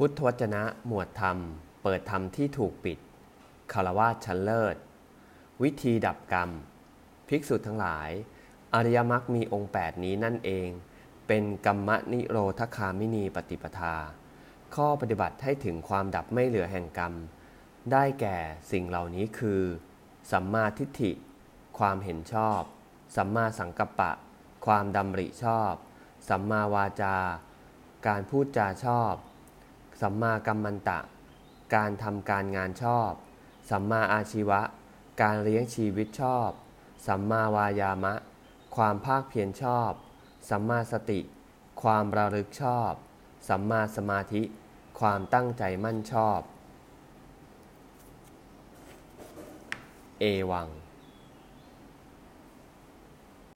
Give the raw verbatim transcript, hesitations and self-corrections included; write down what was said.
พุทธวจนะหมวดธรรมเปิดธรรมที่ถูกปิดคฤหัสถ์ชั้นเลิศวิธีดับกรรมภิกษุทั้งหลายอริยมรรคมีองค์แปดนี้นั่นเองเป็นกัมมะนิโรธคามินีปฏิปทาข้อปฏิบัติให้ถึงความดับไม่เหลือแห่งกรรมได้แก่สิ่งเหล่านี้คือสัมมาทิฏฐิความเห็นชอบสัมมาสังกัปปะความดำริชอบสัมมาวาจาการพูดจาชอบสัมมากัมมันตะการทำการงานชอบสัมมาอาชีวะการเลี้ยงชีวิตชอบสัมมาวายามะความภาคเพียรชอบสัมมาสติความระลึกชอบสัมมาสมาธิความตั้งใจมั่นชอบเอวัง